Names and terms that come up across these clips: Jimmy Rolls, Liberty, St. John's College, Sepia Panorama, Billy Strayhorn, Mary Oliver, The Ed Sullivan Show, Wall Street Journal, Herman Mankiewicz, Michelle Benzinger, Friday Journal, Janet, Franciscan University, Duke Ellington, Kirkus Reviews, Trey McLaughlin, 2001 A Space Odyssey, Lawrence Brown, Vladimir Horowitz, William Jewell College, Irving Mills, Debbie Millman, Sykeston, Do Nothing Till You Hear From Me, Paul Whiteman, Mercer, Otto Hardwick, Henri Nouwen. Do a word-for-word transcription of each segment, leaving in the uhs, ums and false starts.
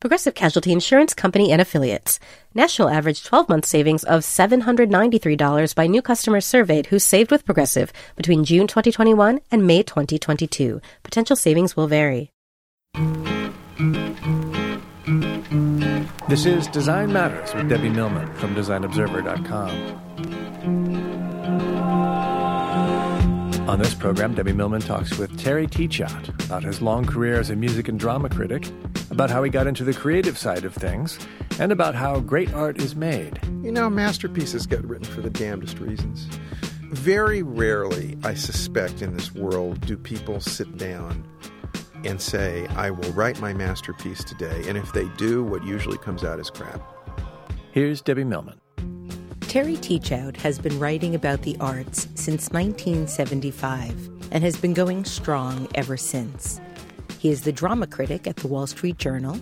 Progressive Casualty Insurance Company and Affiliates. National average twelve-month savings of seven hundred ninety-three dollars by new customers surveyed who saved with Progressive between June twenty twenty-one and May twenty twenty-two. Potential savings will vary. This is Design Matters with Debbie Millman from design observer dot com. On this program, Debbie Millman talks with Terry Teachout about his long career as a music and drama critic, about how he got into the creative side of things, and about how great art is made. You know, masterpieces get written for the damnedest reasons. Very rarely, I suspect, in this world, do people sit down and say, I will write my masterpiece today, and if they do, what usually comes out is crap. Here's Debbie Millman. Terry Teachout has been writing about the arts since nineteen seventy-five and has been going strong ever since. He is the drama critic at the Wall Street Journal,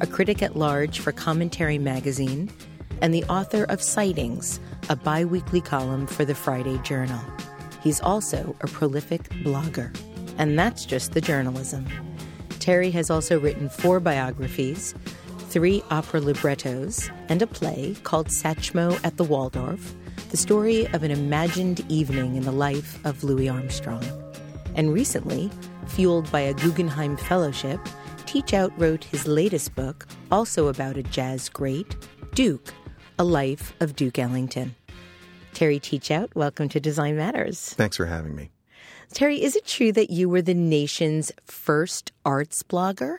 a critic at large for Commentary Magazine, and the author of Sightings, a bi-weekly column for the Friday Journal. He's also a prolific blogger. And that's just the journalism. Terry has also written four biographies, three opera librettos, and a play called Satchmo at the Waldorf, the story of an imagined evening in the life of Louis Armstrong. And recently, fueled by a Guggenheim Fellowship, Teachout wrote his latest book, also about a jazz great, Duke, A Life of Duke Ellington. Terry Teachout, welcome to Design Matters. Thanks for having me. Terry, is it true that you were the nation's first arts blogger?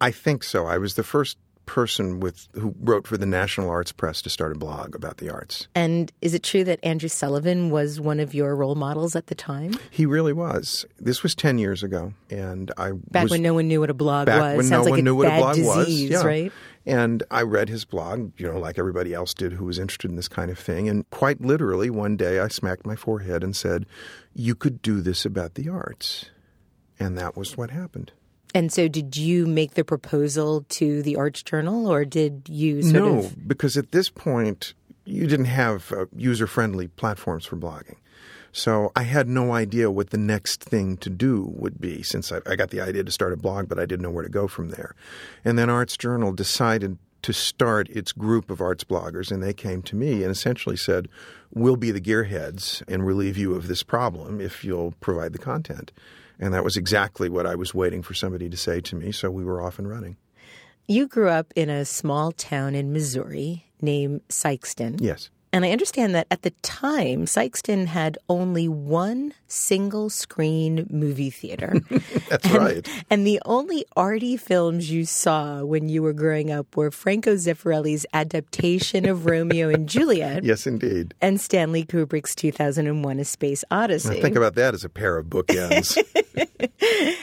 I think so. I was the first person with who wrote for the National Arts Press to start a blog about the arts. And is it true that Andrew Sullivan was one of your role models at the time? He really was. This was ten years ago, and I back was, when no one knew what a blog back was. When Sounds no like one a knew what a blog disease, was, yeah. Right? And I read his blog, you know, like everybody else did who was interested in this kind of thing. And quite literally, one day I smacked my forehead and said, "You could do this about the arts," and that was what happened. And so did you make the proposal to the Arts Journal, or did you sort no, of... No, because at this point, you didn't have uh, user-friendly platforms for blogging. So I had no idea what the next thing to do would be, since I, I got the idea to start a blog, but I didn't know where to go from there. And then Arts Journal decided to start its group of arts bloggers, and they came to me and essentially said, we'll be the gearheads and relieve you of this problem if you'll provide the content. And that was exactly what I was waiting for somebody to say to me, so we were off and running. You grew up in a small town in Missouri named Sykeston. Yes. And I understand that at the time, Sykeston had only one single-screen movie theater. That's and, right. And the only arty films you saw when you were growing up were Franco Zeffirelli's adaptation of Romeo and Juliet. Yes, indeed. And Stanley Kubrick's two thousand one A Space Odyssey. I think about that as a pair of bookends.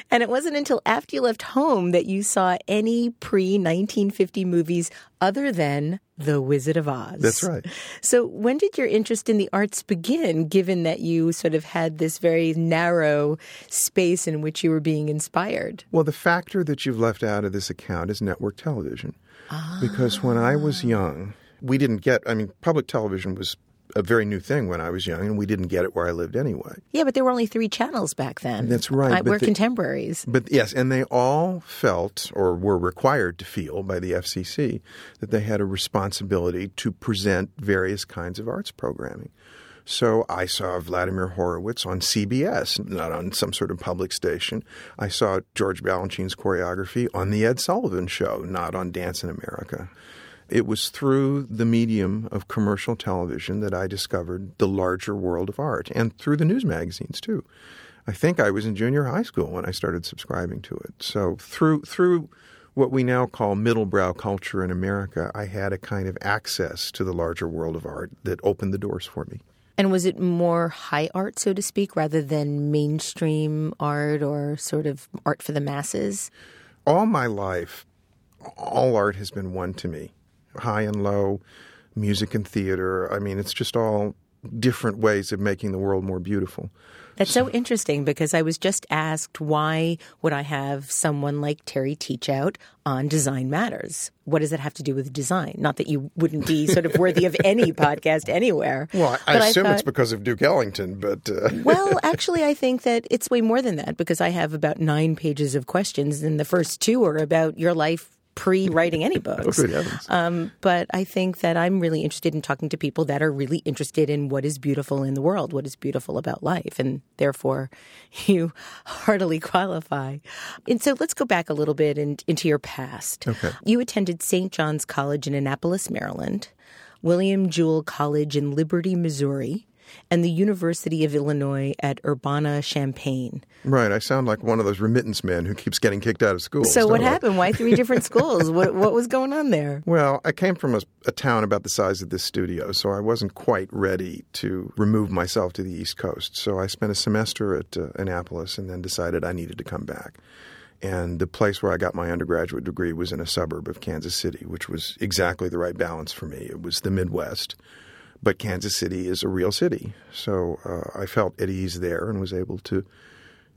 And it wasn't until after you left home that you saw any pre-nineteen fifty movies other than The Wizard of Oz. That's right. So when did your interest in the arts begin, given that you sort of had this very narrow space in which you were being inspired? Well, the factor that you've left out of this account is network television. Ah. Because when I was young, we didn't get – I mean, public television was a very new thing when I was young, and we didn't get it where I lived anyway. Yeah, but there were only three channels back then. That's right. I, we're the, contemporaries. But yes, and they all felt or were required to feel by the F C C that they had a responsibility to present various kinds of arts programming. So I saw Vladimir Horowitz on C B S, not on some sort of public station. I saw George Balanchine's choreography on The Ed Sullivan Show, not on Dance in America. It was through the medium of commercial television that I discovered the larger world of art, and through the news magazines, too. I think I was in junior high school when I started subscribing to it. So through through what we now call middlebrow culture in America, I had a kind of access to the larger world of art that opened the doors for me. And was it more high art, so to speak, rather than mainstream art or sort of art for the masses? All my life, all art has been one to me. High and low, music and theater. I mean, it's just all different ways of making the world more beautiful. That's so, so interesting, because I was just asked, why would I have someone like Terry Teachout on Design Matters? What does that have to do with design? Not that you wouldn't be sort of worthy of any podcast anywhere. Well, I, I assume I thought, it's because of Duke Ellington, but... Uh... Well, actually, I think that it's way more than that, because I have about nine pages of questions, and the first two are about your life pre-writing any books. Oh, good heavens. Um, but I think that I'm really interested in talking to people that are really interested in what is beautiful in the world, what is beautiful about life, and therefore you heartily qualify. And so let's go back a little bit and into your past. Okay. You attended Saint John's College in Annapolis, Maryland, William Jewell College in Liberty, Missouri, and the University of Illinois at Urbana-Champaign. Right. I sound like one of those remittance men who keeps getting kicked out of school. So what happened? Why three different schools? What what was going on there? Well, I came from a, a town about the size of this studio, so I wasn't quite ready to remove myself to the East Coast. So I spent a semester at uh, Annapolis and then decided I needed to come back. And the place where I got my undergraduate degree was in a suburb of Kansas City, which was exactly the right balance for me. It was the Midwest. But Kansas City is a real city, so uh, I felt at ease there and was able to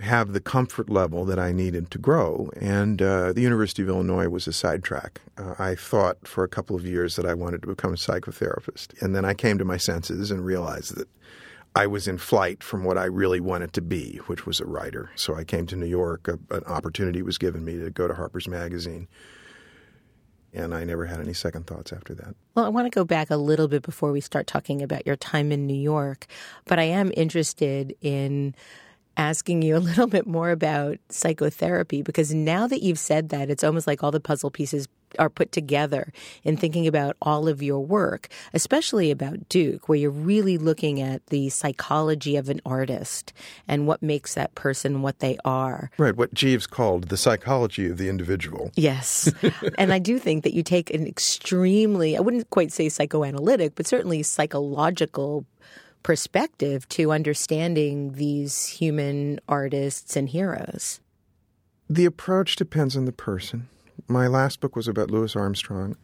have the comfort level that I needed to grow. And uh, the University of Illinois was a sidetrack. Uh, I thought for a couple of years that I wanted to become a psychotherapist, and then I came to my senses and realized that I was in flight from what I really wanted to be, which was a writer. So I came to New York. A, an opportunity was given me to go to Harper's Magazine. And I never had any second thoughts after that. Well, I want to go back a little bit before we start talking about your time in New York. But I am interested in asking you a little bit more about psychotherapy, because now that you've said that, it's almost like all the puzzle pieces are put together in thinking about all of your work, especially about Duke, where you're really looking at the psychology of an artist and what makes that person what they are. Right, what Jeeves called the psychology of the individual. Yes. And I do think that you take an extremely, I wouldn't quite say psychoanalytic, but certainly psychological perspective to understanding these human artists and heroes. The approach depends on the person. My last book was about Louis Armstrong,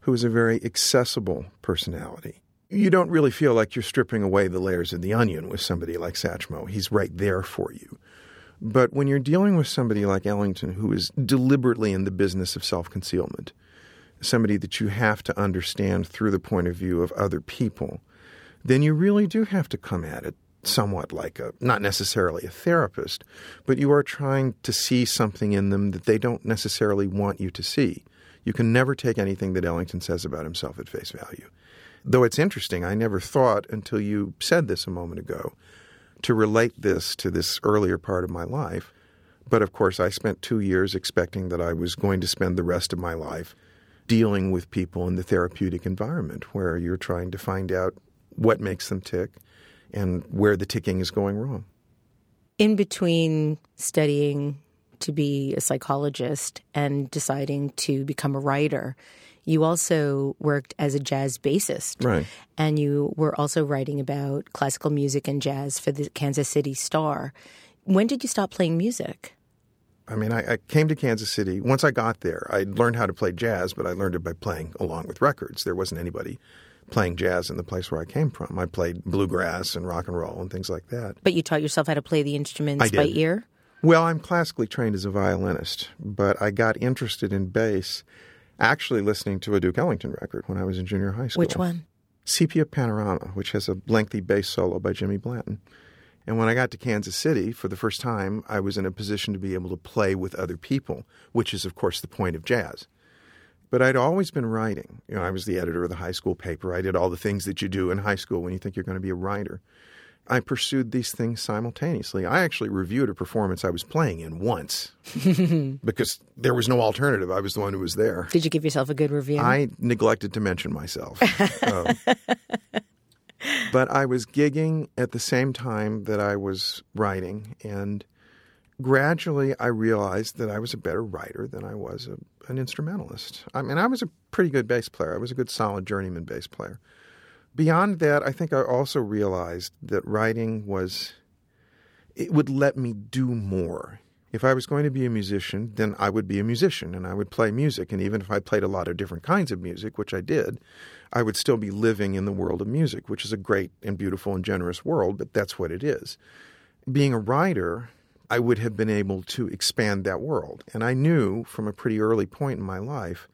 who is a very accessible personality. You don't really feel like you're stripping away the layers of the onion with somebody like Satchmo. He's right there for you. But when you're dealing with somebody like Ellington, who is deliberately in the business of self-concealment, somebody that you have to understand through the point of view of other people, then you really do have to come at it somewhat like a, not necessarily a therapist, but you are trying to see something in them that they don't necessarily want you to see. You can never take anything that Ellington says about himself at face value. Though it's interesting, I never thought until you said this a moment ago to relate this to this earlier part of my life. But of course, I spent two years expecting that I was going to spend the rest of my life dealing with people in the therapeutic environment, where you're trying to find out what makes them tick, and where the ticking is going wrong. In between studying to be a psychologist and deciding to become a writer, you also worked as a jazz bassist. Right. And you were also writing about classical music and jazz for the Kansas City Star. When did you stop playing music? I mean, I, I came to Kansas City. Once I got there, I learned how to play jazz, but I learned it by playing along with records. There wasn't anybody playing jazz in the place where I came from. I played bluegrass and rock and roll and things like that. But you taught yourself how to play the instruments by ear? Well, I'm classically trained as a violinist, but I got interested in bass actually listening to a Duke Ellington record when I was in junior high school. Which one? Sepia Panorama, which has a lengthy bass solo by Jimmy Blanton. And when I got to Kansas City for the first time, I was in a position to be able to play with other people, which is, of course, the point of jazz. But I'd always been writing. You know, I was the editor of the high school paper. I did all the things that you do in high school when you think you're going to be a writer. I pursued these things simultaneously. I actually reviewed a performance I was playing in once because there was no alternative. I was the one who was there. Did you give yourself a good review? I neglected to mention myself. um, But I was gigging at the same time that I was writing, and gradually I realized that I was a better writer than I was a, an instrumentalist. I mean, I was a pretty good bass player. I was a good, solid journeyman bass player. Beyond that, I think I also realized that writing was – it would let me do more. If I was going to be a musician, then I would be a musician, and I would play music. And even if I played a lot of different kinds of music, which I did – I would still be living in the world of music, which is a great and beautiful and generous world, but that's what it is. Being a writer, I would have been able to expand that world. And I knew from a pretty early point in my life,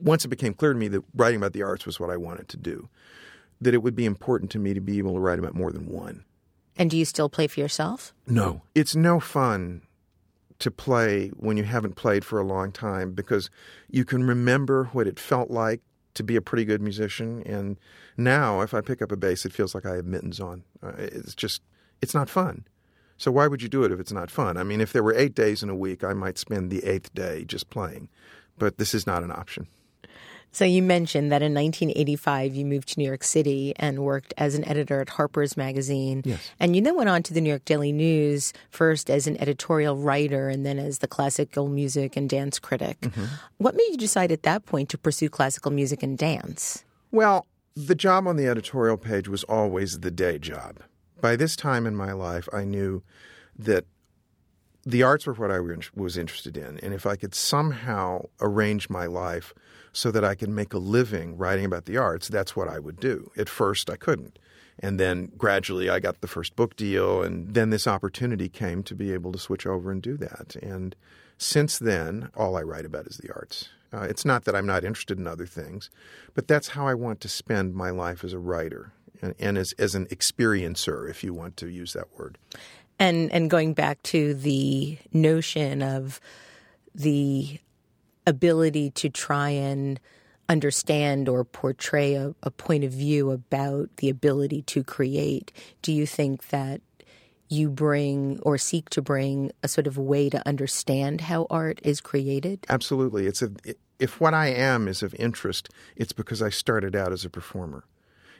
once it became clear to me that writing about the arts was what I wanted to do, that it would be important to me to be able to write about more than one. And do you still play for yourself? No. It's no fun to play when you haven't played for a long time because you can remember what it felt like to be a pretty good musician. And now if I pick up a bass, it feels like I have mittens on. Uh, it's just, it's not fun. So why would you do it if it's not fun? I mean, if there were eight days in a week, I might spend the eighth day just playing. But this is not an option. So you mentioned that in nineteen eighty-five, you moved to New York City and worked as an editor at Harper's Magazine. Yes. And you then went on to the New York Daily News, first as an editorial writer and then as the classical music and dance critic. Mm-hmm. What made you decide at that point to pursue classical music and dance? Well, the job on the editorial page was always the day job. By this time in my life, I knew that the arts were what I was interested in, and if I could somehow arrange my life so that I could make a living writing about the arts, that's what I would do. At first, I couldn't. And then gradually I got the first book deal, and then this opportunity came to be able to switch over and do that. And since then, all I write about is the arts. Uh, it's not that I'm not interested in other things, but that's how I want to spend my life as a writer and, and as, as an experiencer, if you want to use that word. And and going back to the notion of the ability to try and understand or portray a, a point of view about the ability to create, do you think that you bring or seek to bring a sort of way to understand how art is created? Absolutely. It's a, if what I am is of interest, it's because I started out as a performer.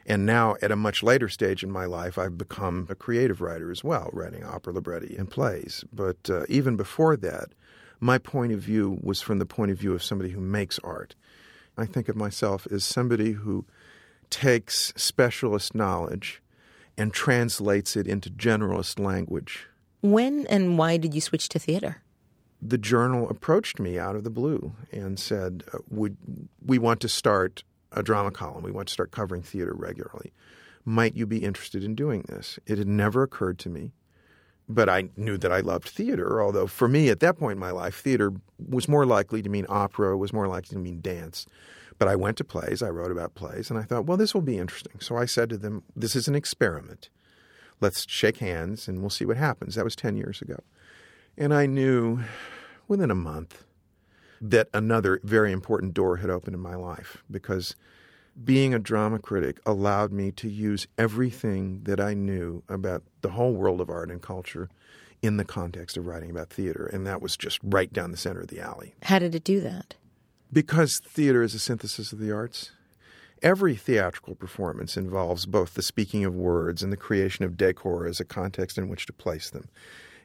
And now at a much later stage in my life, I've become a creative writer as well, writing opera libretti and plays. But uh, even before that, my point of view was from the point of view of somebody who makes art. I think of myself as somebody who takes specialist knowledge and translates it into generalist language. When and why did you switch to theater? The Journal approached me out of the blue and said, "Would we want to start a drama column. We want to start covering theater regularly. Might you be interested in doing this?" It had never occurred to me, but I knew that I loved theater, although for me at that point in my life, theater was more likely to mean opera, was more likely to mean dance. But I went to plays, I wrote about plays, and I thought, well, this will be interesting. So I said to them, this is an experiment. Let's shake hands and we'll see what happens. That was ten years ago. And I knew within a month that another very important door had opened in my life, because being a drama critic allowed me to use everything that I knew about the whole world of art and culture in the context of writing about theater. And that was just right down the center of the alley. How did it do that? Because theater is a synthesis of the arts. Every theatrical performance involves both the speaking of words and the creation of decor as a context in which to place them.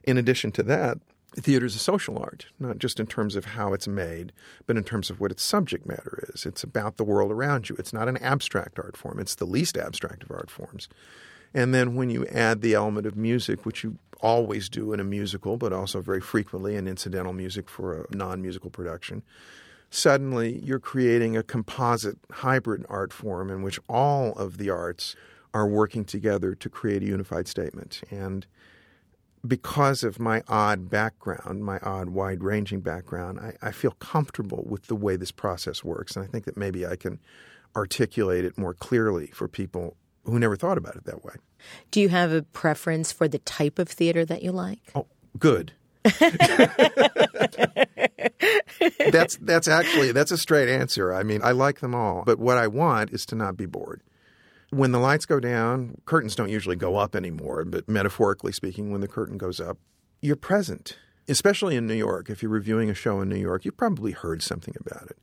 In addition to that, theater is a social art, not just in terms of how it's made, but in terms of what its subject matter is. It's about the world around you. It's not an abstract art form. It's the least abstract of art forms. And then when you add the element of music, which you always do in a musical, but also very frequently in incidental music for a non-musical production, suddenly you're creating a composite hybrid art form in which all of the arts are working together to create a unified statement. And because of my odd background, my odd wide-ranging background, I, I feel comfortable with the way this process works. And I think that maybe I can articulate it more clearly for people who never thought about it that way. Do you have a preference for the type of theater that you like? Oh, good. that's that's actually, that's a straight answer. I mean, I like them all. But what I want is to not be bored. When the lights go down, curtains don't usually go up anymore, but metaphorically speaking, when the curtain goes up, you're present. Especially in New York, if you're reviewing a show in New York, you've probably heard something about it.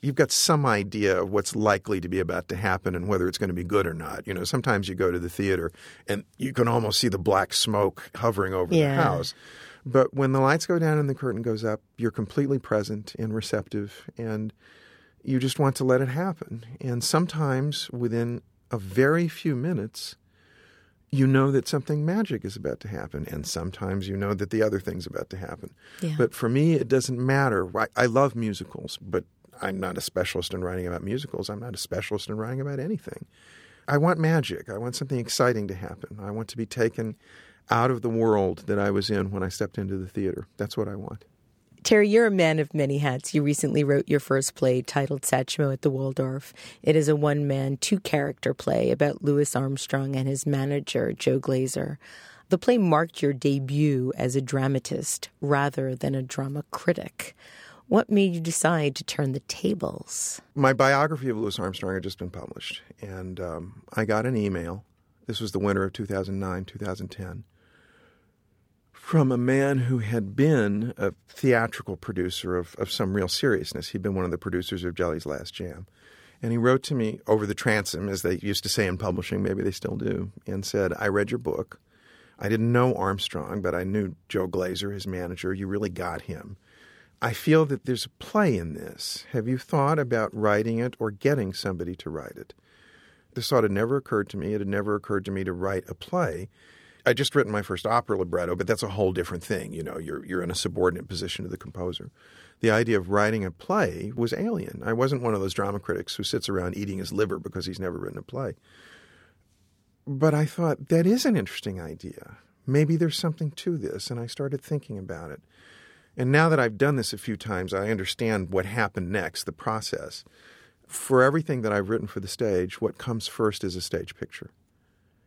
You've got some idea of what's likely to be about to happen and whether it's going to be good or not. You know, sometimes you go to the theater and you can almost see the black smoke hovering over yeah. the house. But when the lights go down and the curtain goes up, you're completely present and receptive, and you just want to let it happen. And sometimes within a very few minutes, you know that something magic is about to happen, and sometimes you know that the other thing's about to happen. Yeah. But for me, it doesn't matter. I, I love musicals, but I'm not a specialist in writing about musicals. I'm not a specialist in writing about anything. I want magic. I want something exciting to happen. I want to be taken out of the world that I was in when I stepped into the theater. That's what I want. Terry, you're a man of many hats. You recently wrote your first play titled Satchmo at the Waldorf. It is a one-man, two-character play about Louis Armstrong and his manager, Joe Glazer. The play marked your debut as a dramatist rather than a drama critic. What made you decide to turn the tables? My biography of Louis Armstrong had just been published, and um, I got an email. This was the winter of two thousand nine, two thousand ten, from a man who had been a theatrical producer of, of some real seriousness. He'd been one of the producers of Jelly's Last Jam. And he wrote to me over the transom, as they used to say in publishing, maybe they still do, and said, I read your book. I didn't know Armstrong, but I knew Joe Glazer, his manager. You really got him. I feel that there's a play in this. Have you thought about writing it or getting somebody to write it? This thought had never occurred to me. It had never occurred to me to write a play. I'd just written my first opera libretto, but that's a whole different thing. You know, you're you're in a subordinate position to the composer. The idea of writing a play was alien. I wasn't one of those drama critics who sits around eating his liver because he's never written a play. But I thought, that is an interesting idea. Maybe there's something to this, and I started thinking about it. And now that I've done this a few times, I understand what happened next, the process. For everything that I've written for the stage, what comes first is a stage picture.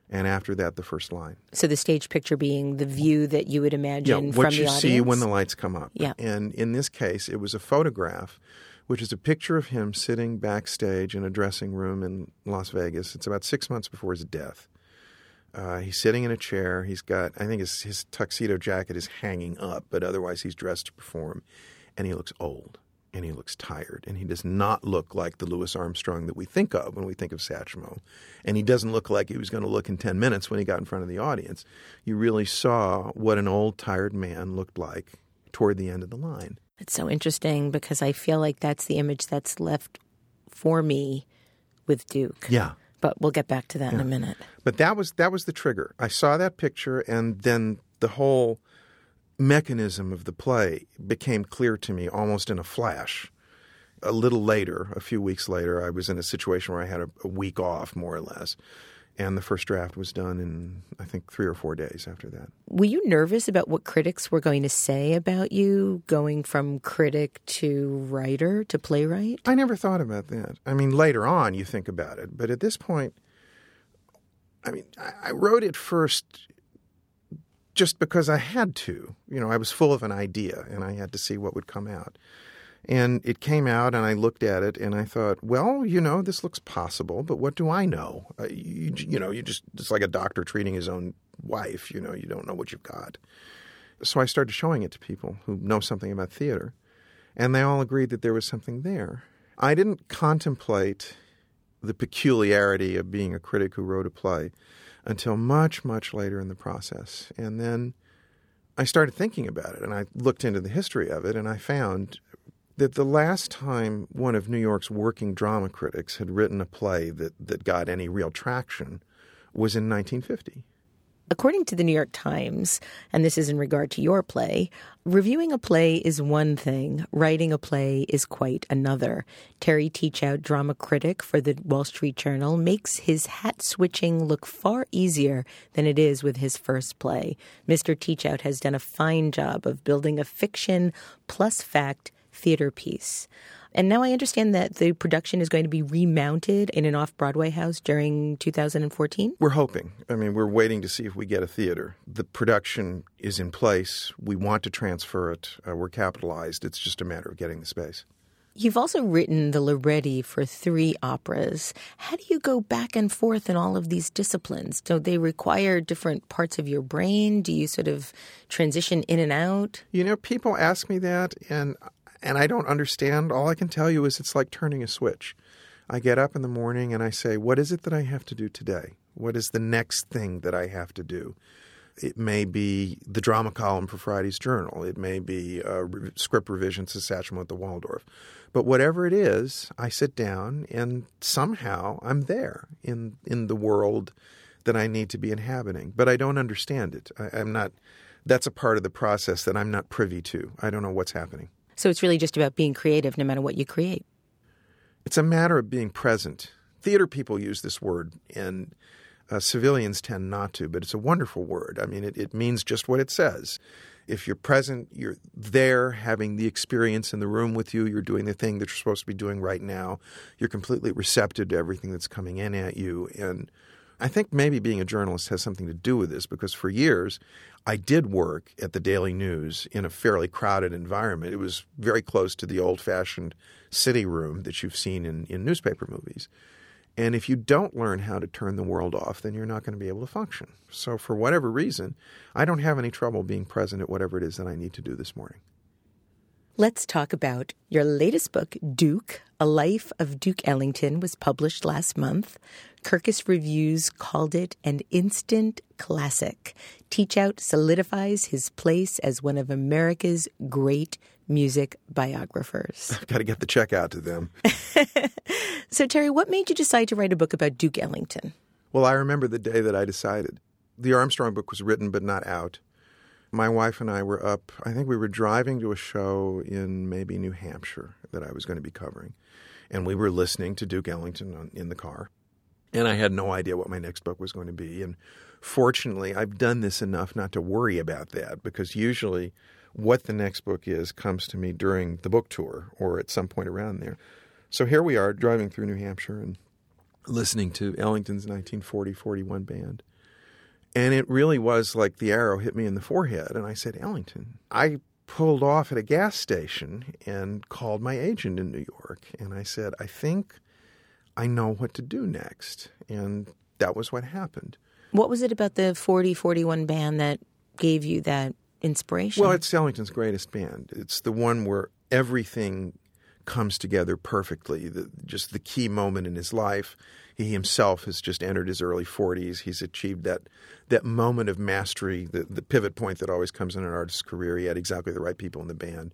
And after that, the first line. So the stage picture being the view that you would imagine yeah, from the audience? What you see when the lights come up. Yeah. And in this case, it was a photograph, which is a picture of him sitting backstage in a dressing room in Las Vegas. It's about six months before his death. Uh, he's sitting in a chair. He's got, I think his, his tuxedo jacket is hanging up, but otherwise he's dressed to perform. And he looks old, and he looks tired, and he does not look like the Louis Armstrong that we think of when we think of Satchmo. And he doesn't look like he was going to look in ten minutes when he got in front of the audience. You really saw what an old, tired man looked like toward the end of the line. It's so interesting because I feel like that's the image that's left for me with Duke. Yeah. But we'll get back to that yeah. in a minute. But that was that was the trigger. I saw that picture, and then the whole mechanism of the play became clear to me almost in a flash. A little later, a few weeks later, I was in a situation where I had a, a week off, more or less. And the first draft was done in, I think, three or four days after that. Were you nervous about what critics were going to say about you, going from critic to writer to playwright? I never thought about that. I mean, later on you think about it. But at this point, I mean, I wrote it first just because I had to. You know, I was full of an idea, and I had to see what would come out. And it came out, and I looked at it, and I thought, well, you know, this looks possible, but what do I know? Uh, you, you know, you just – it's like a doctor treating his own wife. You know, you don't know what you've got. So I started showing it to people who know something about theater, and they all agreed that there was something there. I didn't contemplate the peculiarity of being a critic who wrote a play until much, much later in the process. And then I started thinking about it, and I looked into the history of it, and I found – that the last time one of New York's working drama critics had written a play that, that got any real traction was in nineteen fifty. According to the New York Times, and this is in regard to your play, reviewing a play is one thing, writing a play is quite another. Terry Teachout, drama critic for the Wall Street Journal, makes his hat-switching look far easier than it is with his first play. Mister Teachout has done a fine job of building a fiction plus fact theater piece. And now I understand that the production is going to be remounted in an off-Broadway house during two thousand fourteen? We're hoping. I mean, we're waiting to see if we get a theater. The production is in place. We want to transfer it. Uh, we're capitalized. It's just a matter of getting the space. You've also written the libretti for three operas. How do you go back and forth in all of these disciplines? Do they require different parts of your brain? Do you sort of transition in and out? You know, people ask me that, and and I don't understand. All I can tell you is it's like turning a switch. I get up in the morning and I say, what is it that I have to do today? What is the next thing that I have to do? It may be the drama column for Friday's Journal. It may be uh, re- script revisions to Satchmo at the Waldorf. But whatever it is, I sit down and somehow I'm there in in the world that I need to be inhabiting. But I don't understand it. I, I'm not – that's a part of the process that I'm not privy to. I don't know what's happening. So it's really just about being creative no matter what you create. It's a matter of being present. Theater people use this word and – Uh, civilians tend not to, but it's a wonderful word. I mean, it, it means just what it says. If you're present, you're there having the experience in the room with you. You're doing the thing that you're supposed to be doing right now. You're completely receptive to everything that's coming in at you. And I think maybe being a journalist has something to do with this, because for years I did work at the Daily News in a fairly crowded environment. It was very close to the old-fashioned city room that you've seen in, in newspaper movies. And if you don't learn how to turn the world off, then you're not going to be able to function. So for whatever reason, I don't have any trouble being present at whatever it is that I need to do this morning. Let's talk about your latest book, Duke, A Life of Duke Ellington, was published last month. Kirkus Reviews called it an instant classic. Teachout solidifies his place as one of America's great music biographers. I've got to get the check out to them. So, Terry, what made you decide to write a book about Duke Ellington? Well, I remember the day that I decided. The Armstrong book was written but not out. My wife and I were up, I think we were driving to a show in maybe New Hampshire that I was going to be covering. And we were listening to Duke Ellington on, in the car. And I had no idea what my next book was going to be. And fortunately, I've done this enough not to worry about that, because usually what the next book is comes to me during the book tour or at some point around there. So here we are driving through New Hampshire and listening to Ellington's nineteen forty forty-one band. And it really was like the arrow hit me in the forehead. And I said, Ellington. I pulled off at a gas station and called my agent in New York. And I said, I think I know what to do next. And that was what happened. What was it about the forty forty-one band that gave you that inspiration? Well, it's Ellington's greatest band. It's the one where everything comes together perfectly, the, just the key moment in his life. He himself has just entered his early forties. He's achieved that that moment of mastery, the, the pivot point that always comes in an artist's career. He had exactly the right people in the band.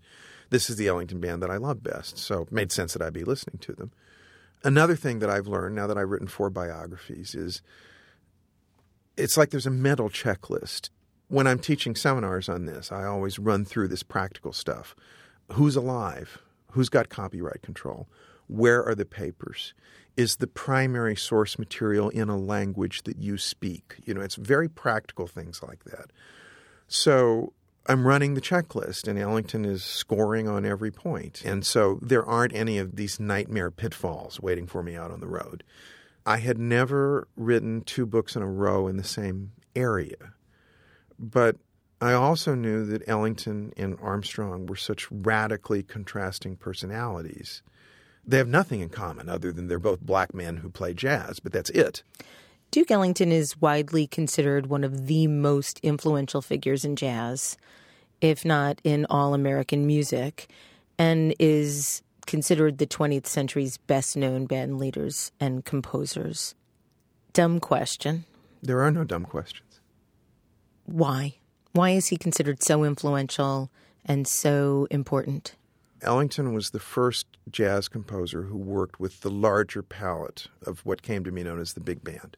This is the Ellington band that I love best, so it made sense that I'd be listening to them. Another thing that I've learned now that I've written four biographies is it's like there's a mental checklist. When I'm teaching seminars on this, I always run through this practical stuff. Who's alive? Who's got copyright control? Where are the papers? Is the primary source material in a language that you speak? You know, it's very practical things like that. So I'm running the checklist, and Ellington is scoring on every point. And so there aren't any of these nightmare pitfalls waiting for me out on the road. I had never written two books in a row in the same area. But I also knew that Ellington and Armstrong were such radically contrasting personalities. They have nothing in common other than they're both black men who play jazz, but that's it. Duke Ellington is widely considered one of the most influential figures in jazz, if not in all American music, and is considered the twentieth century's best-known band leaders and composers. Dumb question. There are no dumb questions. Why? Why is he considered so influential and so important? Ellington was the first jazz composer who worked with the larger palette of what came to be known as the big band,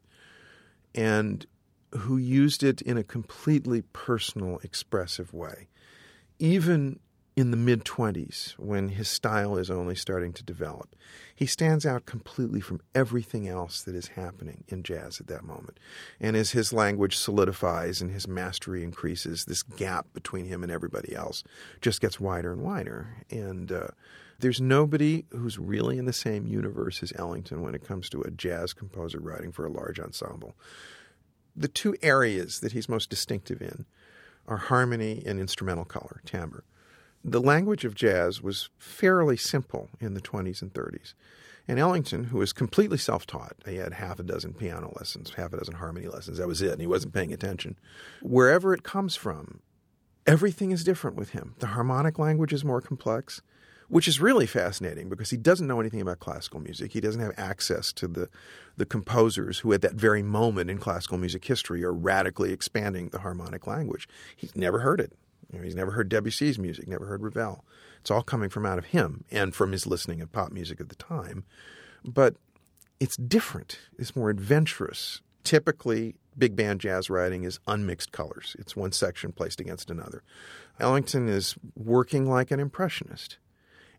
and who used it in a completely personal, expressive way. Even in the mid-twenties, when his style is only starting to develop. He stands out completely from everything else that is happening in jazz at that moment. And as his language solidifies and his mastery increases, this gap between him and everybody else just gets wider and wider. And uh, there's nobody who's really in the same universe as Ellington when it comes to a jazz composer writing for a large ensemble. The two areas that he's most distinctive in are harmony and instrumental color, timbre. The language of jazz was fairly simple in the twenties and thirties. And Ellington, who was completely self-taught, he had half a dozen piano lessons, half a dozen harmony lessons. That was it, and he wasn't paying attention. Wherever it comes from, everything is different with him. The harmonic language is more complex, which is really fascinating because he doesn't know anything about classical music. He doesn't have access to the, the composers who at that very moment in classical music history are radically expanding the harmonic language. He's never heard it. You know, he's never heard Debussy's music, never heard Ravel. It's all coming from out of him and from his listening of pop music at the time. But it's different. It's more adventurous. Typically, big band jazz writing is unmixed colors. It's one section placed against another. Ellington is working like an impressionist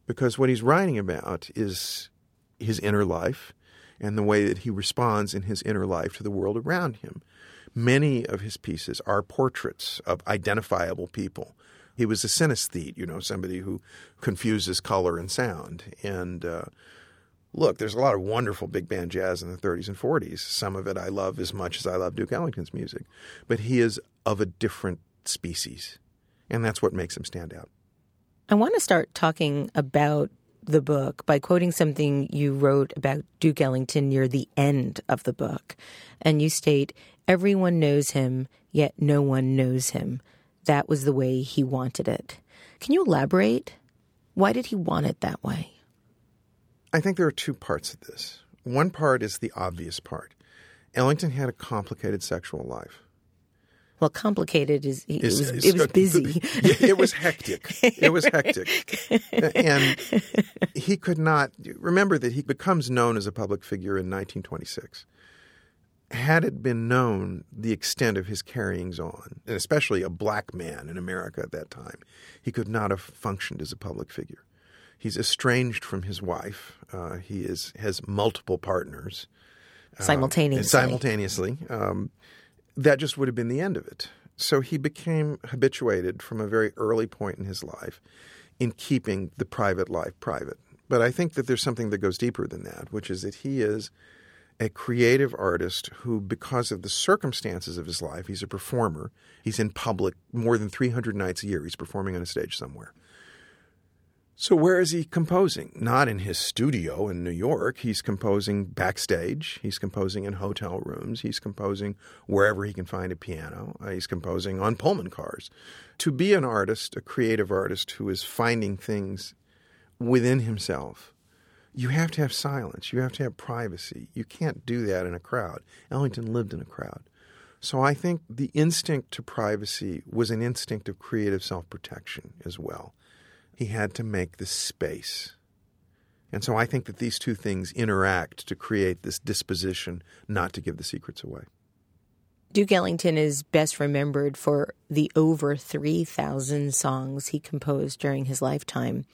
because what he's writing about is his inner life and the way that he responds in his inner life to the world around him. Many of his pieces are portraits of identifiable people. He was a synesthete, you know, somebody who confuses color and sound. And uh, look, there's a lot of wonderful big band jazz in the thirties and forties. Some of it I love as much as I love Duke Ellington's music. But he is of a different species, and that's what makes him stand out. I want to start talking about the book by quoting something you wrote about Duke Ellington near the end of the book. And you state, "Everyone knows him, yet no one knows him. That was the way he wanted it." Can you elaborate? Why did he want it that way? I think there are two parts of this. One part is the obvious part. Ellington had a complicated sexual life. Well, complicated is, it is, was, is it was busy. It was hectic. It was hectic. And he could not – remember that he becomes known as a public figure in nineteen twenty-six. Had it been known the extent of his carryings on, and especially a black man in America at that time, he could not have functioned as a public figure. He's estranged from his wife. Uh, he is has multiple partners. Simultaneously. Um, simultaneously. Um, that just would have been the end of it. So he became habituated from a very early point in his life in keeping the private life private. But I think that there's something that goes deeper than that, which is that he is a creative artist who, because of the circumstances of his life, he's a performer. He's in public more than three hundred nights a year. He's performing on a stage somewhere. So where is he composing? Not in his studio in New York. He's composing backstage. He's composing in hotel rooms. He's composing wherever he can find a piano. He's composing on Pullman cars. To be an artist, a creative artist who is finding things within himself, you have to have silence. You have to have privacy. You can't do that in a crowd. Ellington lived in a crowd. So I think the instinct to privacy was an instinct of creative self-protection as well. He had to make the space. And so I think that these two things interact to create this disposition not to give the secrets away. Duke Ellington is best remembered for the over three thousand songs he composed during his lifetime.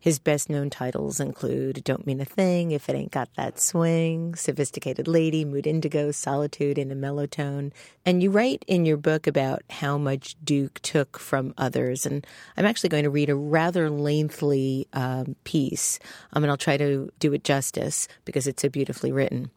His best-known titles include Don't Mean a Thing, If It Ain't Got That Swing, Sophisticated Lady, Mood Indigo, Solitude in a Mellow Tone. And you write in your book about how much Duke took from others. And I'm actually going to read a rather lengthy um, piece, um, and I'll try to do it justice because it's so beautifully written.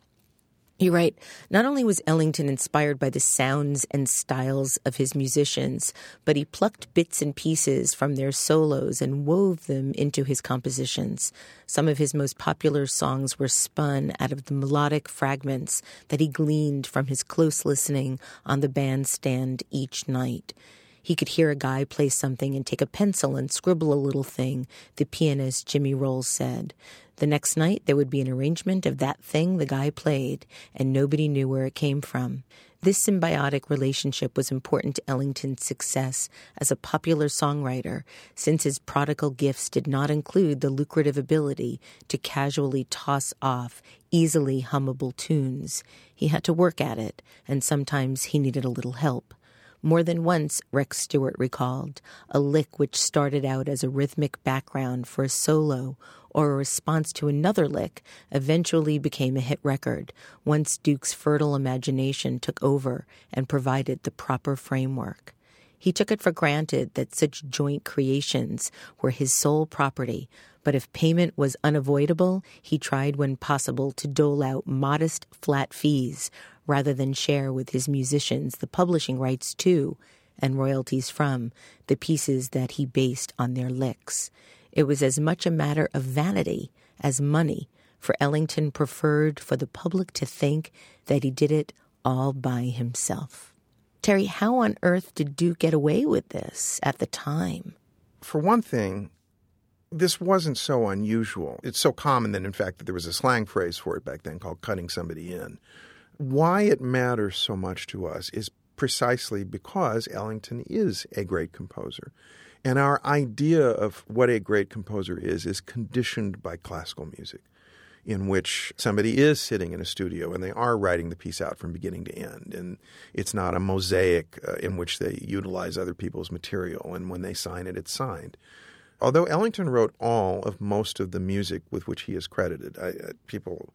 You write, "Not only was Ellington inspired by the sounds and styles of his musicians, but he plucked bits and pieces from their solos and wove them into his compositions. Some of his most popular songs were spun out of the melodic fragments that he gleaned from his close listening on the bandstand each night. He could hear a guy play something and take a pencil and scribble a little thing," the pianist Jimmy Rolls said. "The next night there would be an arrangement of that thing the guy played, and nobody knew where it came from." This symbiotic relationship was important to Ellington's success as a popular songwriter, since his prodigal gifts did not include the lucrative ability to casually toss off easily hummable tunes. He had to work at it, and sometimes he needed a little help. More than once, Rex Stewart recalled, a lick which started out as a rhythmic background for a solo or a response to another lick eventually became a hit record once Duke's fertile imagination took over and provided the proper framework. He took it for granted that such joint creations were his sole property, but if payment was unavoidable, he tried when possible to dole out modest flat fees rather than share with his musicians the publishing rights to and royalties from the pieces that he based on their licks. It was as much a matter of vanity as money, for Ellington preferred for the public to think that he did it all by himself. Terry, how on earth did Duke get away with this at the time? For one thing, this wasn't so unusual. It's so common that, in fact, that there was a slang phrase for it back then called cutting somebody in. Why it matters so much to us is precisely because Ellington is a great composer. And our idea of what a great composer is is conditioned by classical music, in which somebody is sitting in a studio and they are writing the piece out from beginning to end. And it's not a mosaic uh, in which they utilize other people's material. And when they sign it, it's signed. Although Ellington wrote all of most of the music with which he is credited, I, uh, people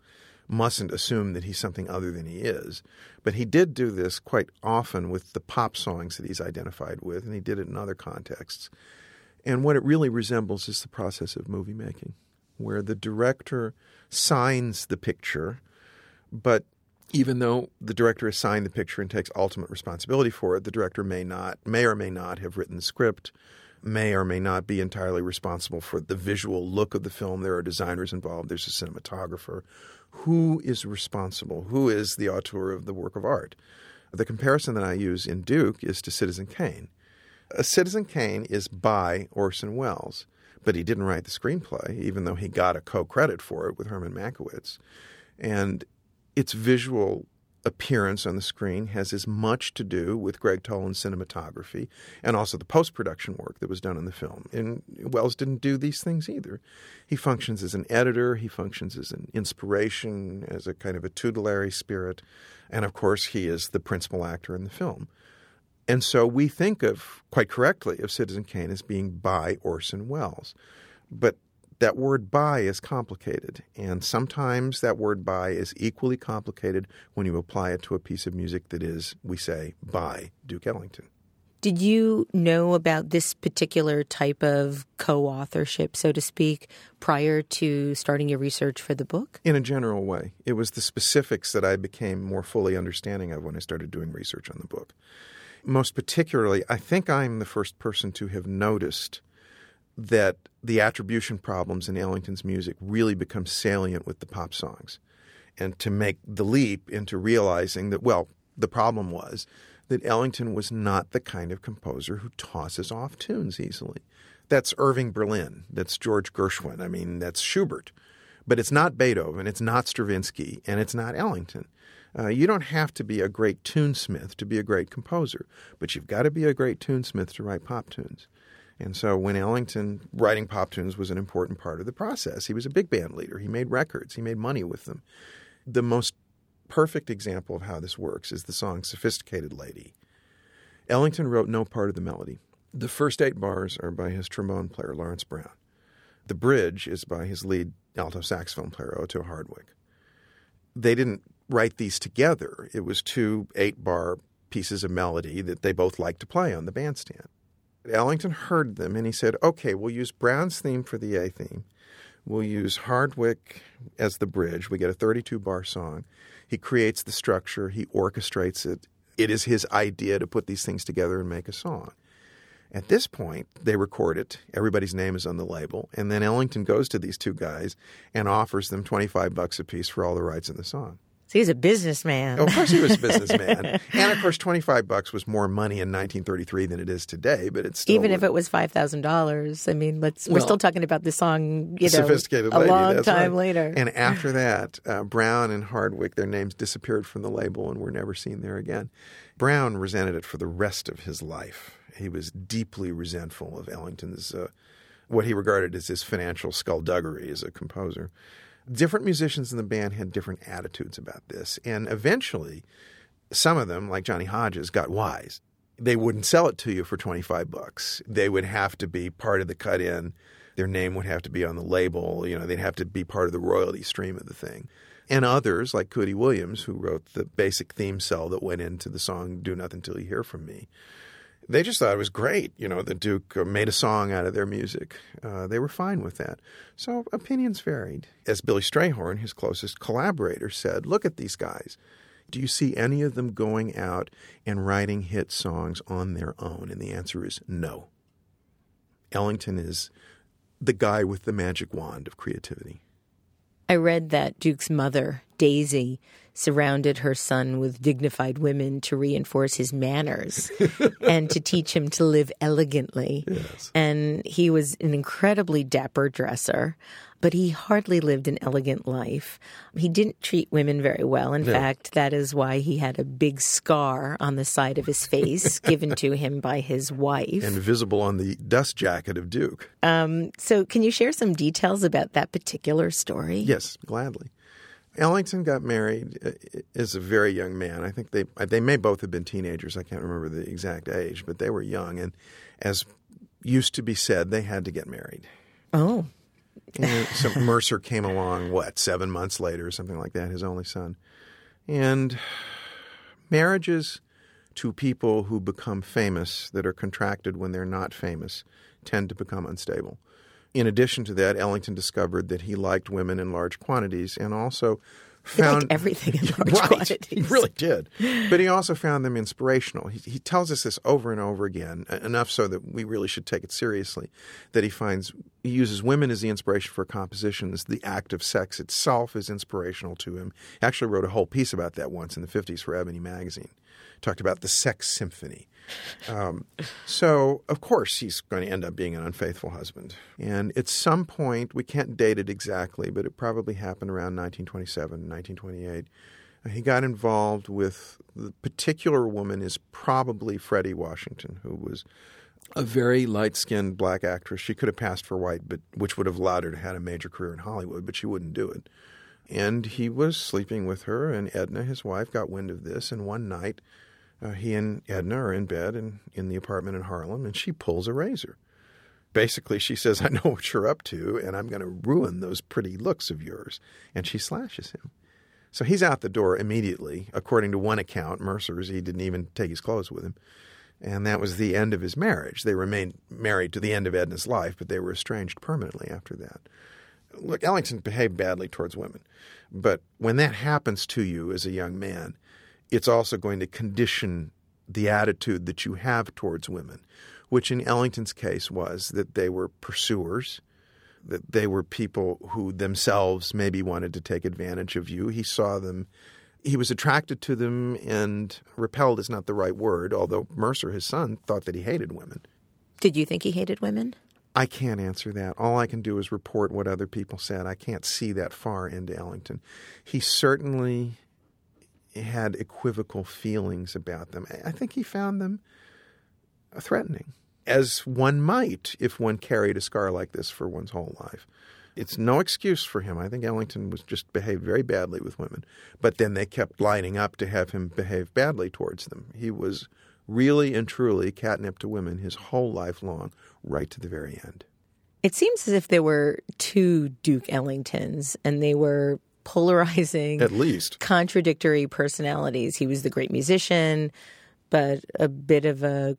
mustn't assume that he's something other than he is. But he did do this quite often with the pop songs that he's identified with, and he did it in other contexts. And what it really resembles is the process of movie making, where the director signs the picture, but even though the director has signed the picture and takes ultimate responsibility for it, the director may not, may or may not have written the script, may or may not be entirely responsible for the visual look of the film. There are designers involved. There's a cinematographer. Who is responsible? Who is the auteur of the work of art? The comparison that I use in Duke is to Citizen Kane. A Citizen Kane is by Orson Welles, but he didn't write the screenplay, even though he got a co-credit for it with Herman Mankiewicz. And its visual appearance on the screen has as much to do with Greg Toland's cinematography and also the post-production work that was done in the film. And Wells didn't do these things either. He functions as an editor. He functions as an inspiration, as a kind of a tutelary spirit. And, of course, he is the principal actor in the film. And so we think of, quite correctly, of Citizen Kane as being by Orson Welles. But that word by is complicated, and sometimes that word by is equally complicated when you apply it to a piece of music that is, we say, by Duke Ellington. Did you know about this particular type of co-authorship, so to speak, prior to starting your research for the book? In a general way. It was the specifics that I became more fully understanding of when I started doing research on the book. Most particularly, I think I'm the first person to have noticed that the attribution problems in Ellington's music really become salient with the pop songs, and to make the leap into realizing that, well, the problem was that Ellington was not the kind of composer who tosses off tunes easily. That's Irving Berlin. That's George Gershwin. I mean, that's Schubert. But it's not Beethoven. It's not Stravinsky. And it's not Ellington. Uh, you don't have to be a great tunesmith to be a great composer, but you've got to be a great tunesmith to write pop tunes. And so when Ellington, writing pop tunes was an important part of the process. He was a big band leader. He made records. He made money with them. The most perfect example of how this works is the song Sophisticated Lady. Ellington wrote no part of the melody. The first eight bars are by his trombone player, Lawrence Brown. The bridge is by his lead alto saxophone player, Otto Hardwick. They didn't write these together. It was two eight-bar pieces of melody that they both liked to play on the bandstand. Ellington heard them and he said, okay, we'll use Brown's theme for the A theme. We'll use Hardwick as the bridge. We get a thirty-two bar song. He creates the structure. He orchestrates it. It is his idea to put these things together and make a song. At this point, they record it. Everybody's name is on the label. And then Ellington goes to these two guys and offers them twenty-five bucks a piece for all the rights in the song. So he's a businessman. Oh, of course he was a businessman. And, of course, twenty-five bucks was more money in nineteen thirty-three than it is today, but it's still... Even if it was five thousand dollars, I mean, let's, we're well, still talking about this song, you know, Sophisticated Lady, a long time right. later. And after that, uh, Brown and Hardwick, their names disappeared from the label and were never seen there again. Brown resented it for the rest of his life. He was deeply resentful of Ellington's, uh, what he regarded as his financial skullduggery as a composer. Different musicians in the band had different attitudes about this, and eventually some of them, like Johnny Hodges, got wise. they wouldn't sell it to you for twenty-five bucks. They would have to be part of the cut-in. Their name would have to be on the label. You know, they'd have to be part of the royalty stream of the thing. And others, like Cootie Williams, who wrote the basic theme cell that went into the song Do Nothing Till You Hear From Me, they just thought it was great, you know, that Duke made a song out of their music. Uh, they were fine with that. So opinions varied. As Billy Strayhorn, his closest collaborator, said, look at these guys. Do you see any of them going out and writing hit songs on their own? And the answer is no. Ellington is the guy with the magic wand of creativity. I read that Duke's mother, Daisy, surrounded her son with dignified women to reinforce his manners and to teach him to live elegantly. Yes. And he was an incredibly dapper dresser, but he hardly lived an elegant life. He didn't treat women very well. In no. fact, that is why he had a big scar on the side of his face given to him by his wife. And visible on the dust jacket of Duke. Um, so can you share some details about that particular story? Yes, gladly. Ellington got married as a very young man. I think they they may both have been teenagers. I can't remember the exact age, but they were young. And as used to be said, they had to get married. Oh. And so Mercer came along, what, seven months later or something like that, his only son. And marriages to people who become famous that are contracted when they're not famous tend to become unstable. In addition to that, Ellington discovered that he liked women in large quantities and also found— He liked everything in large right, quantities. He really did. But he also found them inspirational. He, he tells us this over and over again, enough so that we really should take it seriously, that he finds he uses women as the inspiration for compositions. The act of sex itself is inspirational to him. He actually wrote a whole piece about that once in the fifties for Ebony Magazine. Talked about the sex symphony. Um, so, of course, he's going to end up being an unfaithful husband. And at some point, we can't date it exactly, but it probably happened around nineteen twenty-seven, nineteen twenty-eight. He got involved with the particular woman is probably Freddie Washington, who was a very light-skinned black actress. She could have passed for white, but which would have allowed her to have a major career in Hollywood, but she wouldn't do it. And he was sleeping with her, and Edna, his wife, got wind of this. And one night, uh, he and Edna are in bed and in the apartment in Harlem, and she pulls a razor. Basically, she says, I know what you're up to, and I'm going to ruin those pretty looks of yours. And she slashes him. So he's out the door immediately. According to one account, Mercer's, he didn't even take his clothes with him. And that was the end of his marriage. They remained married to the end of Edna's life, but they were estranged permanently after that. Look, Ellington behaved badly towards women. But when that happens to you as a young man, it's also going to condition the attitude that you have towards women, which in Ellington's case was that they were pursuers, that they were people who themselves maybe wanted to take advantage of you. He saw them. He was attracted to them, and repelled is not the right word, although Mercer, his son, thought that he hated women. Did you think he hated women? I can't answer that. All I can do is report what other people said. I can't see that far into Ellington. He certainly had equivocal feelings about them. I think he found them threatening, as one might if one carried a scar like this for one's whole life. It's no excuse for him. I think Ellington was just behaved very badly with women, but then they kept lining up to have him behave badly towards them. He was really and truly catnip to women his whole life long, right to the very end. It seems as if there were two Duke Ellingtons, and they were polarizing, at least contradictory personalities. He was the great musician, but a bit of a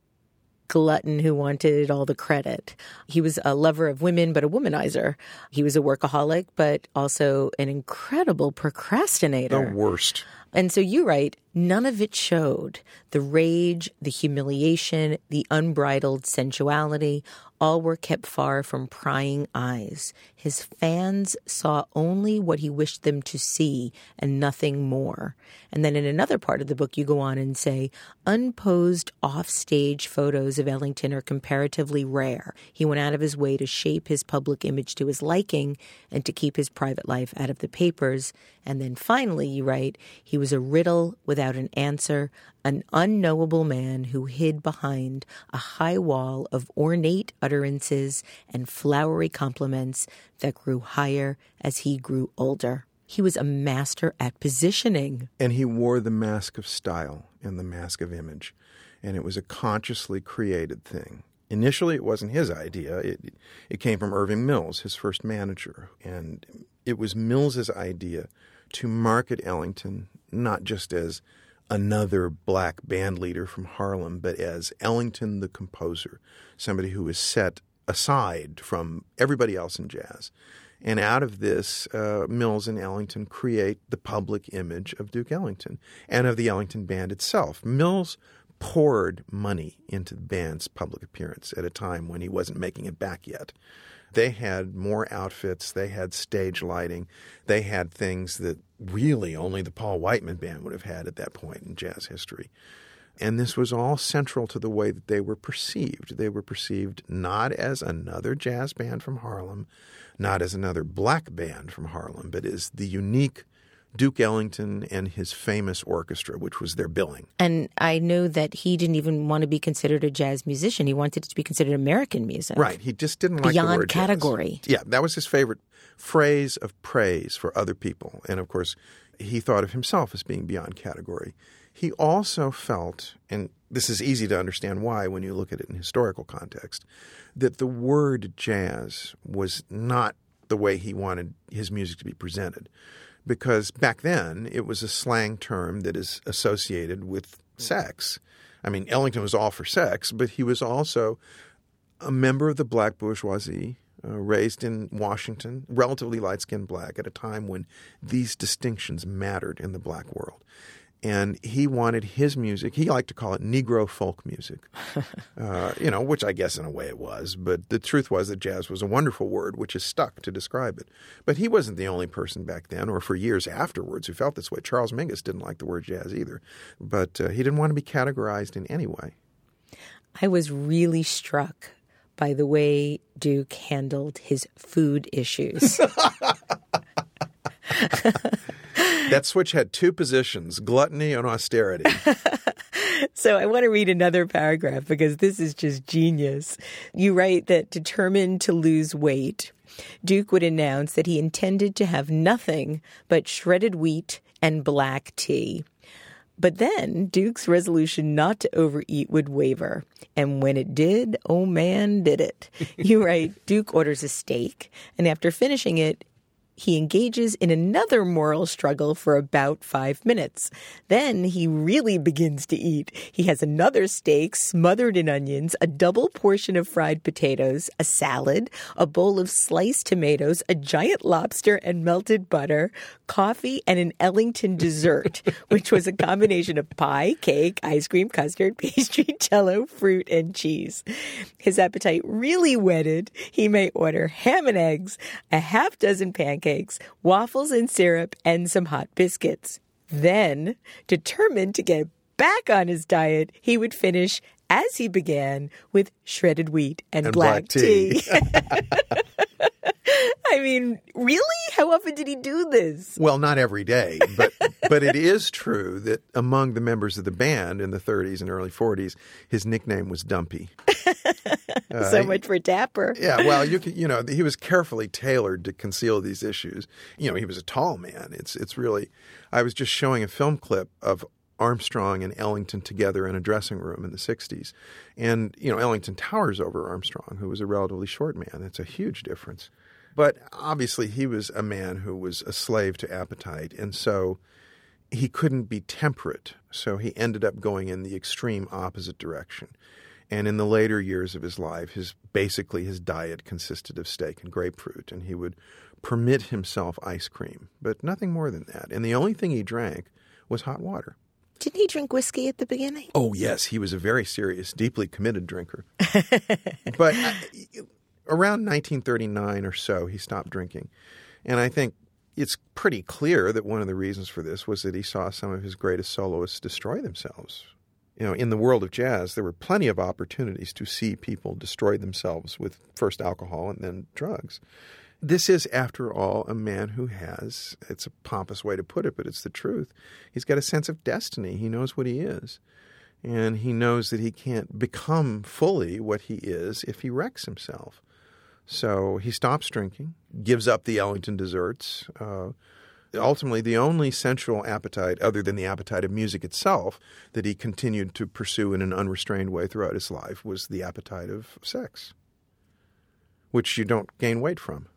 glutton who wanted all the credit. He was a lover of women, but a womanizer. He was a workaholic, but also an incredible procrastinator. The worst. And so you write, none of it showed. The rage, the humiliation, the unbridled sensuality, all were kept far from prying eyes. His fans saw only what he wished them to see and nothing more. And then in another part of the book, you go on and say, unposed offstage photos of Ellington are comparatively rare. He went out of his way to shape his public image to his liking and to keep his private life out of the papers. And then finally, you write, he was a riddle without an answer, an unknowable man who hid behind a high wall of ornate utterances and flowery compliments that grew higher as he grew older. He was a master at positioning. And he wore the mask of style and the mask of image. and it was a consciously created thing. Initially, it wasn't his idea. It it came from Irving Mills, his first manager, and it was Mills's idea to market Ellington not just as another black band leader from Harlem, but as Ellington the composer, somebody who is set aside from everybody else in jazz. And out of this, uh, Mills and Ellington create the public image of Duke Ellington and of the Ellington Band itself. Mills poured money into the band's public appearance at a time when he wasn't making it back yet. They had more outfits. They had stage lighting. They had things that really only the Paul Whiteman Band would have had at that point in jazz history. And this was all central to the way that they were perceived. They were perceived not as another jazz band from Harlem, not as another black band from Harlem, but as the unique Duke Ellington and his famous orchestra, which was their billing. And I know that he didn't even want to be considered a jazz musician. He wanted it to be considered American music. Right. He just didn't like the word jazz. Beyond category. Yeah. That was his favorite phrase of praise for other people. And, of course, he thought of himself as being beyond category. He also felt, and this is easy to understand why when you look at it in historical context, that the word jazz was not the way he wanted his music to be presented. Because back then, it was a slang term that is associated with sex. I mean, Ellington was all for sex, but he was also a member of the black bourgeoisie, uh, raised in Washington, relatively light-skinned black, at a time when these distinctions mattered in the black world. And he wanted his music, he liked to call it Negro folk music, uh, you know, which I guess in a way it was. But the truth was that jazz was a wonderful word, which is stuck to describe it. But he wasn't the only person back then or for years afterwards who felt this way. Charles Mingus didn't like the word jazz either, but uh, he didn't want to be categorized in any way. I was really struck by the way Duke handled his food issues. That switch had two positions, gluttony and austerity. So I want to read another paragraph because this is just genius. You write that determined to lose weight, Duke would announce that he intended to have nothing but shredded wheat and black tea. But then Duke's resolution not to overeat would waver. And when it did, oh man, did it. You write, Duke orders a steak, and after finishing it, he engages in another moral struggle for about five minutes. Then he really begins to eat. He has another steak smothered in onions, a double portion of fried potatoes, a salad, a bowl of sliced tomatoes, a giant lobster and melted butter, coffee, and an Ellington dessert, which was a combination of pie, cake, ice cream, custard, pastry, jello, fruit, and cheese. His appetite really whetted. He may order ham and eggs, a half dozen pancakes, Cakes, waffles and syrup, and some hot biscuits. Then, determined to get back on his diet, he would finish, as he began, with shredded wheat and, and black, black tea. tea. I mean, really? How often did he do this? Well, not every day, but but it is true that among the members of the band in the thirties and early forties, his nickname was Dumpy. Uh, so much for dapper. Yeah, well, you can, you know, he was carefully tailored to conceal these issues. You know, he was a tall man. It's it's really – I was just showing a film clip of Armstrong and Ellington together in a dressing room in the sixties. And, you know, Ellington towers over Armstrong, who was a relatively short man. That's a huge difference. But obviously he was a man who was a slave to appetite, and so he couldn't be temperate. So he ended up going in the extreme opposite direction. And in the later years of his life, his basically his diet consisted of steak and grapefruit, and he would permit himself ice cream, but nothing more than that. And the only thing he drank was hot water. Didn't he drink whiskey at the beginning? Oh, yes. He was a very serious, deeply committed drinker. But I, around nineteen thirty-nine or so, he stopped drinking. And I think it's pretty clear that one of the reasons for this was that he saw some of his greatest soloists destroy themselves. You know, in the world of jazz, there were plenty of opportunities to see people destroy themselves with first alcohol and then drugs. This is, after all, a man who has, it's a pompous way to put it, but it's the truth. He's got a sense of destiny. He knows what he is. And he knows that he can't become fully what he is if he wrecks himself. So he stops drinking, gives up the Ellington desserts, uh, ultimately the only sensual appetite, other than the appetite of music itself, that he continued to pursue in an unrestrained way throughout his life was the appetite of sex, which you don't gain weight from.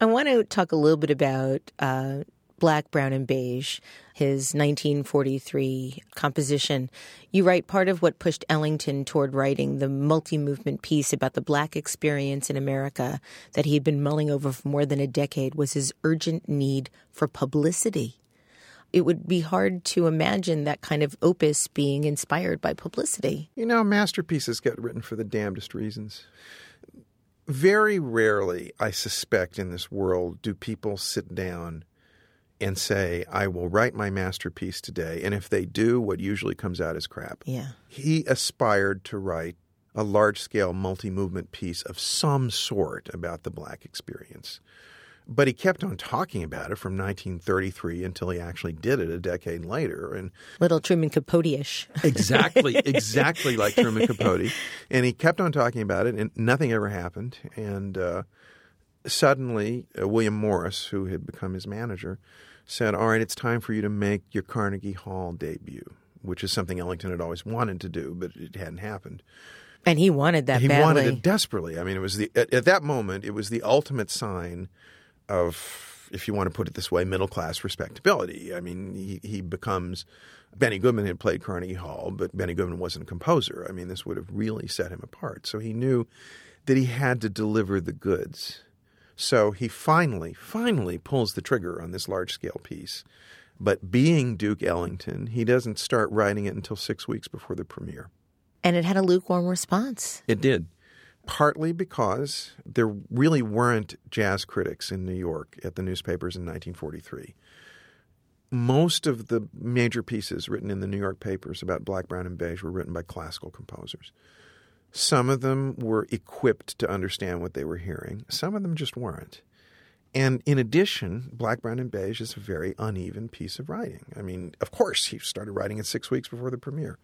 I want to talk a little bit about uh, Black, Brown, and Beige, his nineteen forty-three composition. You write, part of what pushed Ellington toward writing the multi-movement piece about the Black experience in America that he had been mulling over for more than a decade was his urgent need for publicity. It would be hard to imagine that kind of opus being inspired by publicity. You know, masterpieces get written for the damnedest reasons. Very rarely, I suspect, in this world do people sit down and say, I will write my masterpiece today. And if they do, what usually comes out is crap. Yeah. He aspired to write a large-scale multi-movement piece of some sort about the Black experience. But he kept on talking about it from nineteen thirty-three until he actually did it a decade later. And little Truman Capote-ish. Exactly, exactly like Truman Capote. And he kept on talking about it, and nothing ever happened. And uh, suddenly, uh, William Morris, who had become his manager, said, all right, it's time for you to make your Carnegie Hall debut, which is something Ellington had always wanted to do, but it hadn't happened. And he wanted that he badly. He wanted it desperately. I mean, it was the at, at that moment, it was the ultimate sign of, if you want to put it this way, middle-class respectability. I mean, he, he becomes – Benny Goodman had played Carnegie Hall, but Benny Goodman wasn't a composer. I mean, this would have really set him apart. So he knew that he had to deliver the goods. So he finally, finally pulls the trigger on this large-scale piece. But being Duke Ellington, he doesn't start writing it until six weeks before the premiere. And it had a lukewarm response. It did. Partly because there really weren't jazz critics in New York at the newspapers in nineteen forty-three. Most of the major pieces written in the New York papers about Black, Brown, and Beige were written by classical composers. Some of them were equipped to understand what they were hearing. Some of them just weren't. And in addition, Black, Brown, and Beige is a very uneven piece of writing. I mean, of course, he started writing it six weeks before the premiere.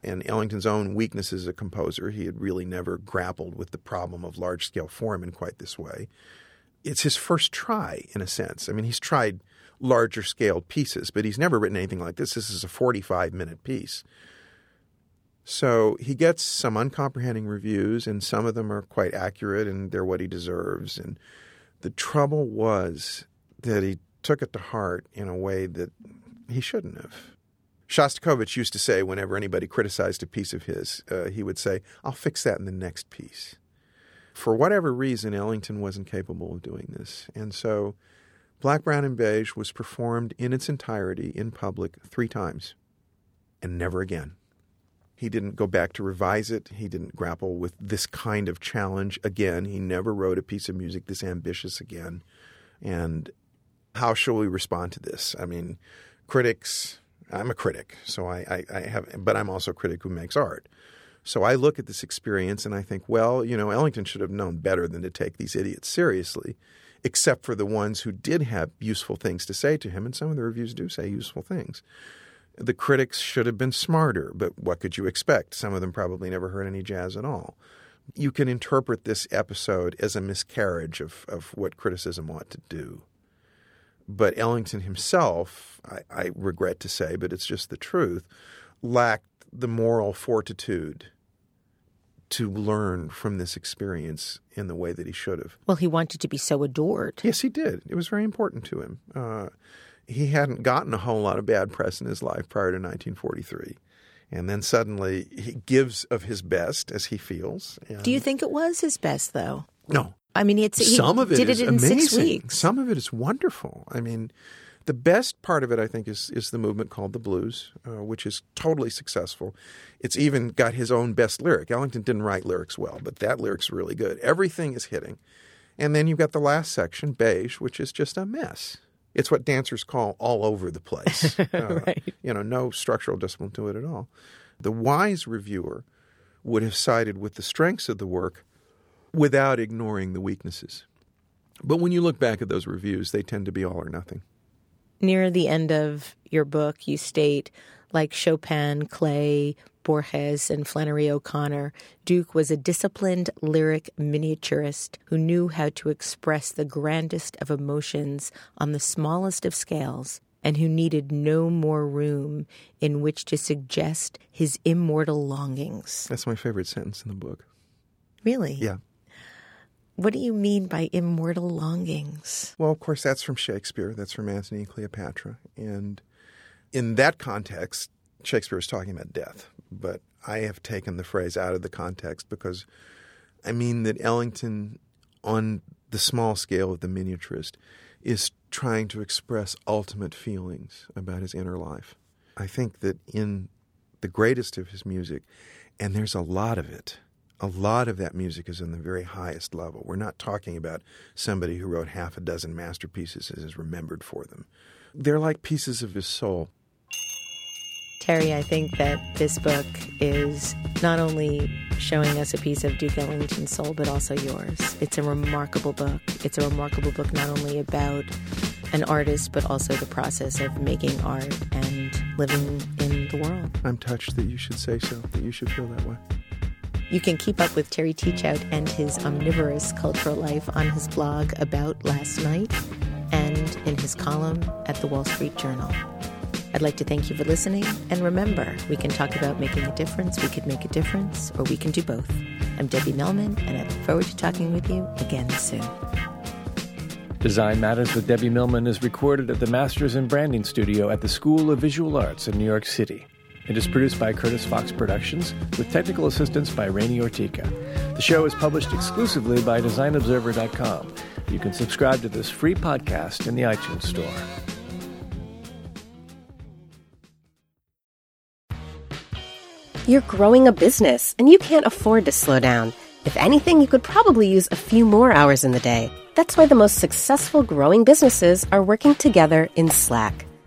And Ellington's own weakness as a composer, he had really never grappled with the problem of large-scale form in quite this way. It's his first try, in a sense. I mean, he's tried larger-scale pieces, but he's never written anything like this. This is a forty-five minute piece. So he gets some uncomprehending reviews, and some of them are quite accurate, and they're what he deserves. And the trouble was that he took it to heart in a way that he shouldn't have. Shostakovich used to say, whenever anybody criticized a piece of his, uh, he would say, I'll fix that in the next piece. For whatever reason, Ellington wasn't capable of doing this. And so Black, Brown, and Beige was performed in its entirety in public three times and never again. He didn't go back to revise it. He didn't grapple with this kind of challenge again. He never wrote a piece of music this ambitious again. And how shall we respond to this? I mean, critics... I'm a critic, so I, I, I have, but I'm also a critic who makes art. So I look at this experience and I think, well, you know, Ellington should have known better than to take these idiots seriously, except for the ones who did have useful things to say to him, and some of the reviews do say useful things. The critics should have been smarter, but what could you expect? Some of them probably never heard any jazz at all. You can interpret this episode as a miscarriage of, of what criticism ought to do. But Ellington himself, I, I regret to say, but it's just the truth, lacked the moral fortitude to learn from this experience in the way that he should have. Well, he wanted to be so adored. Yes, he did. It was very important to him. Uh, he hadn't gotten a whole lot of bad press in his life prior to nineteen forty-three. And then suddenly he gives of his best, as he feels. And... Do you think it was his best, though? No. I mean, it's, he Some of it did it in amazing. six weeks. Some of it is wonderful. I mean, the best part of it, I think, is is the movement called the blues, uh, which is totally successful. It's even got his own best lyric. Ellington didn't write lyrics well, but that lyric's really good. Everything is hitting. And then you've got the last section, Beige, which is just a mess. It's what dancers call all over the place. Uh, right. You know, no structural discipline to it at all. The wise reviewer would have sided with the strengths of the work without ignoring the weaknesses. But when you look back at those reviews, they tend to be all or nothing. Near the end of your book, you state, like Chopin, Clay, Borges and Flannery O'Connor, Duke was a disciplined lyric miniaturist who knew how to express the grandest of emotions on the smallest of scales, and who needed no more room in which to suggest his immortal longings. That's my favorite sentence in the book. Really? Yeah. What do you mean by immortal longings? Well, of course, that's from Shakespeare. That's from Antony and Cleopatra. And in that context, Shakespeare is talking about death. But I have taken the phrase out of the context because I mean that Ellington, on the small scale of the miniaturist, is trying to express ultimate feelings about his inner life. I think that in the greatest of his music, and there's a lot of it, a lot of that music is on the very highest level. We're not talking about somebody who wrote half a dozen masterpieces and is remembered for them. They're like pieces of his soul. Terry, I think that this book is not only showing us a piece of Duke Ellington's soul, but also yours. It's a remarkable book. It's a remarkable book not only about an artist, but also the process of making art and living in the world. I'm touched that you should say so, that you should feel that way. You can keep up with Terry Teachout and his omnivorous cultural life on his blog About Last Night and in his column at the Wall Street Journal. I'd like to thank you for listening, and remember, we can talk about making a difference, we could make a difference, or we can do both. I'm Debbie Millman, and I look forward to talking with you again soon. Design Matters with Debbie Millman is recorded at the Masters in Branding Studio at the School of Visual Arts in New York City. It is produced by Curtis Fox Productions with technical assistance by Rainey Ortica. The show is published exclusively by design observer dot com. You can subscribe to this free podcast in the iTunes store. You're growing a business, and you can't afford to slow down. If anything, you could probably use a few more hours in the day. That's why the most successful growing businesses are working together in Slack.